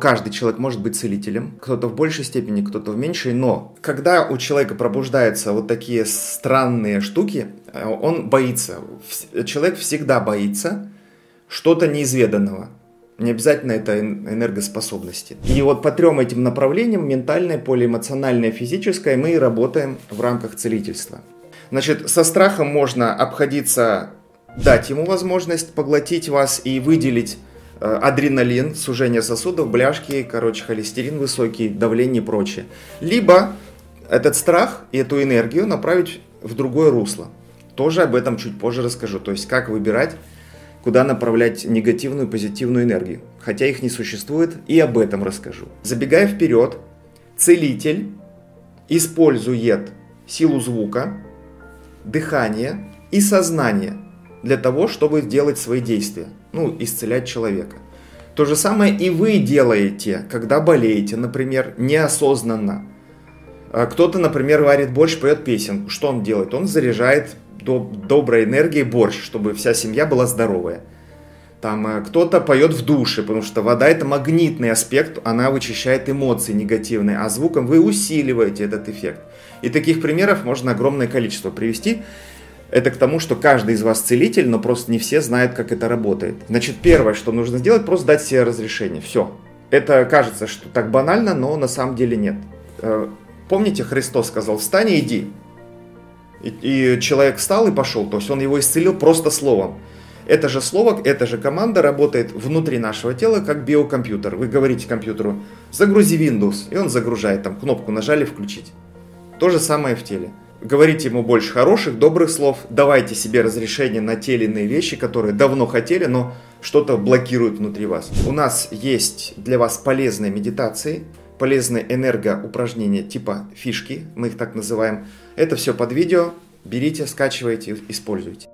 Каждый человек может быть целителем, кто-то в большей степени, кто-то в меньшей, но когда у человека пробуждаются вот такие странные штуки, он боится. Человек всегда боится что-то неизведанного. Не обязательно это энергоспособности. И вот по трем этим направлениям, ментальное, полиэмоциональное, физическое, мы и работаем в рамках целительства. Значит, со страхом можно обходиться, дать ему возможность поглотить вас и выделить адреналин, сужение сосудов, бляшки, холестерин высокий, давление и прочее. Либо этот страх и эту энергию направить в другое русло. Тоже об этом чуть позже расскажу. То есть как выбирать, куда направлять негативную и позитивную энергию. Хотя их не существует, и об этом расскажу. Забегая вперед, целитель использует силу звука, дыхание и сознание для того, чтобы делать свои действия. Исцелять человека. То же самое и вы делаете, когда болеете, например, неосознанно. Кто-то, например, варит борщ, поет песенку. Что он делает? Он заряжает доброй энергией борщ, чтобы вся семья была здоровая. Там кто-то поет в душе, потому что вода — это магнитный аспект, она вычищает эмоции негативные, а звуком вы усиливаете этот эффект. И таких примеров можно огромное количество привести. Это к тому, что каждый из вас целитель, но просто не все знают, как это работает. Значит, первое, что нужно сделать, просто дать себе разрешение. Все. Это кажется, что так банально, но на самом деле нет. Помните, Христос сказал: «Встань и иди». И человек встал и пошел. То есть он его исцелил просто словом. Это же слово, эта же команда работает внутри нашего тела, как биокомпьютер. Вы говорите компьютеру: «Загрузи Windows», и он загружает, там кнопку нажали «Включить». То же самое в теле. Говорите ему больше хороших, добрых слов, давайте себе разрешение на те или иные вещи, которые давно хотели, но что-то блокирует внутри вас. У нас есть для вас полезные медитации, полезные энергоупражнения типа фишки, мы их так называем. Это все под видео, берите, скачивайте, используйте.